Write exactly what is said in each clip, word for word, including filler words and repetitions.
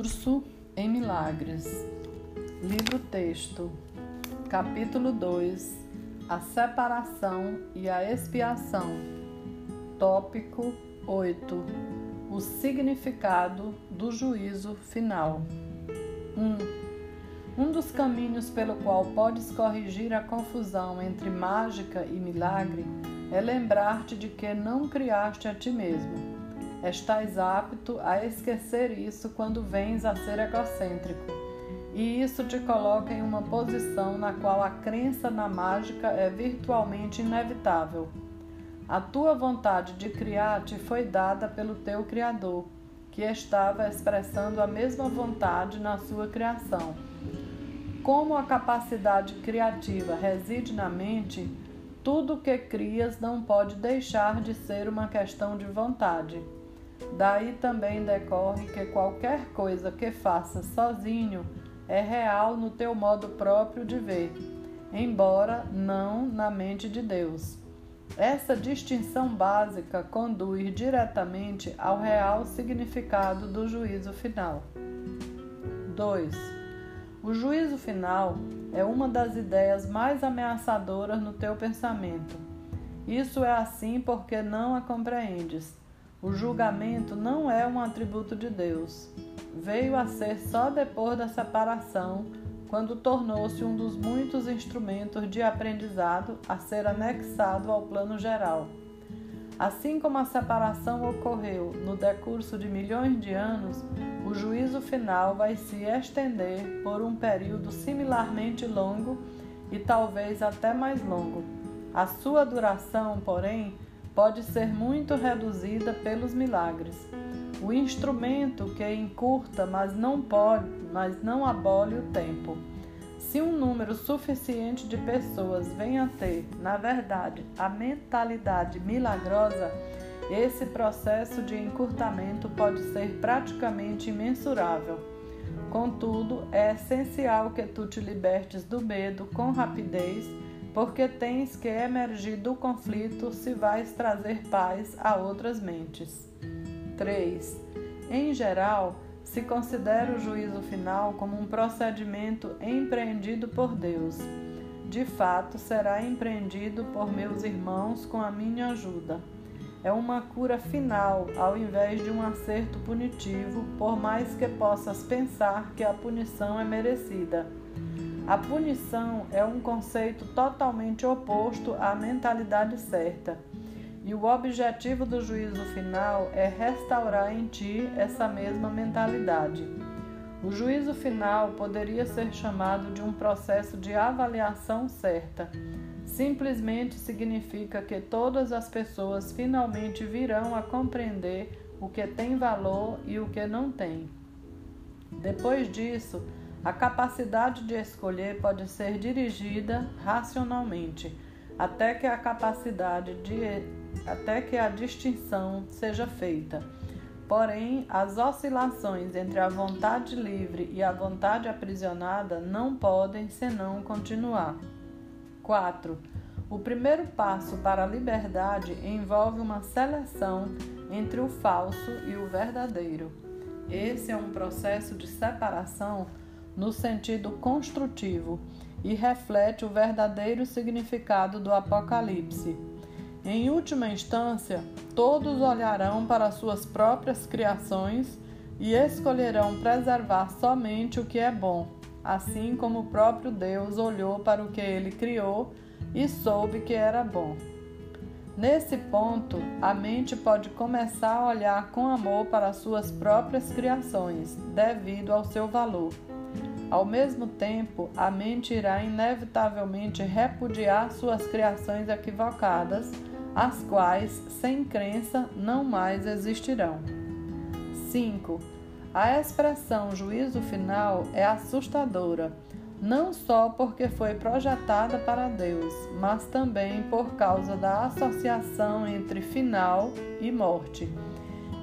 Curso em Milagres. Livro-texto, capítulo dois, a separação e a expiação. Tópico oito, o significado do juízo final. um. Um dos caminhos pelo qual podes corrigir a confusão entre mágica e milagre é lembrar-te de que não criaste a ti mesmo. Estás apto a esquecer isso quando vens a ser egocêntrico, e isso te coloca em uma posição na qual a crença na mágica é virtualmente inevitável. A tua vontade de criar te foi dada pelo teu Criador, que estava expressando a mesma vontade na sua criação. Como a capacidade criativa reside na mente, tudo o que crias não pode deixar de ser uma questão de vontade. Daí também decorre que qualquer coisa que faças sozinho é real no teu modo próprio de ver, embora não na mente de Deus. Essa distinção básica conduz diretamente ao real significado do juízo final. dois. O juízo final é uma das ideias mais ameaçadoras no teu pensamento. Isso é assim porque não a compreendes. O julgamento não é um atributo de Deus. Veio a ser só depois da separação, quando tornou-se um dos muitos instrumentos de aprendizado a ser anexado ao plano geral. Assim como a separação ocorreu no decurso de milhões de anos, o juízo final vai se estender por um período similarmente longo e talvez até mais longo. A sua duração, porém, pode ser muito reduzida pelos milagres. O instrumento que encurta, mas não pode, mas não abole o tempo. Se um número suficiente de pessoas vem a ter, na verdade, a mentalidade milagrosa, esse processo de encurtamento pode ser praticamente imensurável. Contudo, é essencial que tu te libertes do medo com rapidez, porque tens que emergir do conflito se vais trazer paz a outras mentes. três. Em geral, se considera o juízo final como um procedimento empreendido por Deus. De fato, será empreendido por meus irmãos com a minha ajuda. É uma cura final, ao invés de um acerto punitivo, por mais que possas pensar que a punição é merecida. A punição é um conceito totalmente oposto à mentalidade certa, e o objetivo do juízo final é restaurar em ti essa mesma mentalidade. O juízo final poderia ser chamado de um processo de avaliação certa. Simplesmente significa que todas as pessoas finalmente virão a compreender o que tem valor e o que não tem. Depois disso, a capacidade de escolher pode ser dirigida racionalmente, até que a capacidade de, até que a distinção seja feita. Porém, as oscilações entre a vontade livre e a vontade aprisionada não podem senão continuar. quatro. O primeiro passo para a liberdade envolve uma seleção entre o falso e o verdadeiro. Esse é um processo de separação no sentido construtivo, e reflete o verdadeiro significado do Apocalipse. Em última instância, todos olharão para suas próprias criações e escolherão preservar somente o que é bom, assim como o próprio Deus olhou para o que ele criou e soube que era bom. Nesse ponto, a mente pode começar a olhar com amor para suas próprias criações, devido ao seu valor. Ao mesmo tempo, a mente irá inevitavelmente repudiar suas criações equivocadas, as quais, sem crença, não mais existirão. cinco. A expressão juízo final é assustadora, não só porque foi projetada para Deus, mas também por causa da associação entre final e morte.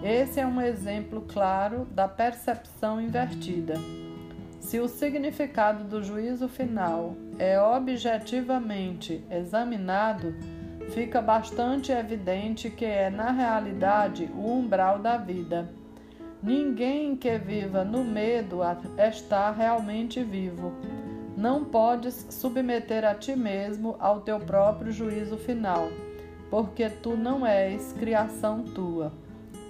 Esse é um exemplo claro da percepção invertida. Se o significado do juízo final é objetivamente examinado, fica bastante evidente que é, na realidade, o umbral da vida. Ninguém que viva no medo está realmente vivo. Não podes submeter a ti mesmo ao teu próprio juízo final, porque tu não és criação tua.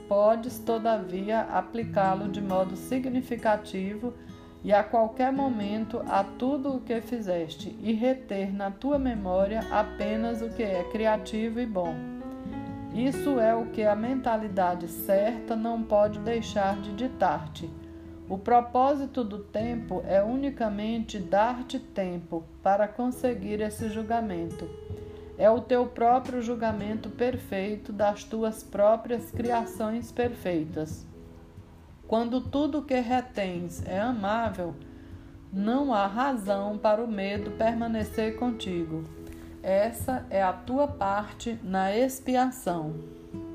Podes, todavia, aplicá-lo de modo significativo e a qualquer momento a tudo o que fizeste e reter na tua memória apenas o que é criativo e bom. Isso é o que a mentalidade certa não pode deixar de ditar-te. O propósito do tempo é unicamente dar-te tempo para conseguir esse julgamento. É o teu próprio julgamento perfeito das tuas próprias criações perfeitas. Quando tudo o que retens é amável, não há razão para o medo permanecer contigo. Essa é a tua parte na expiação.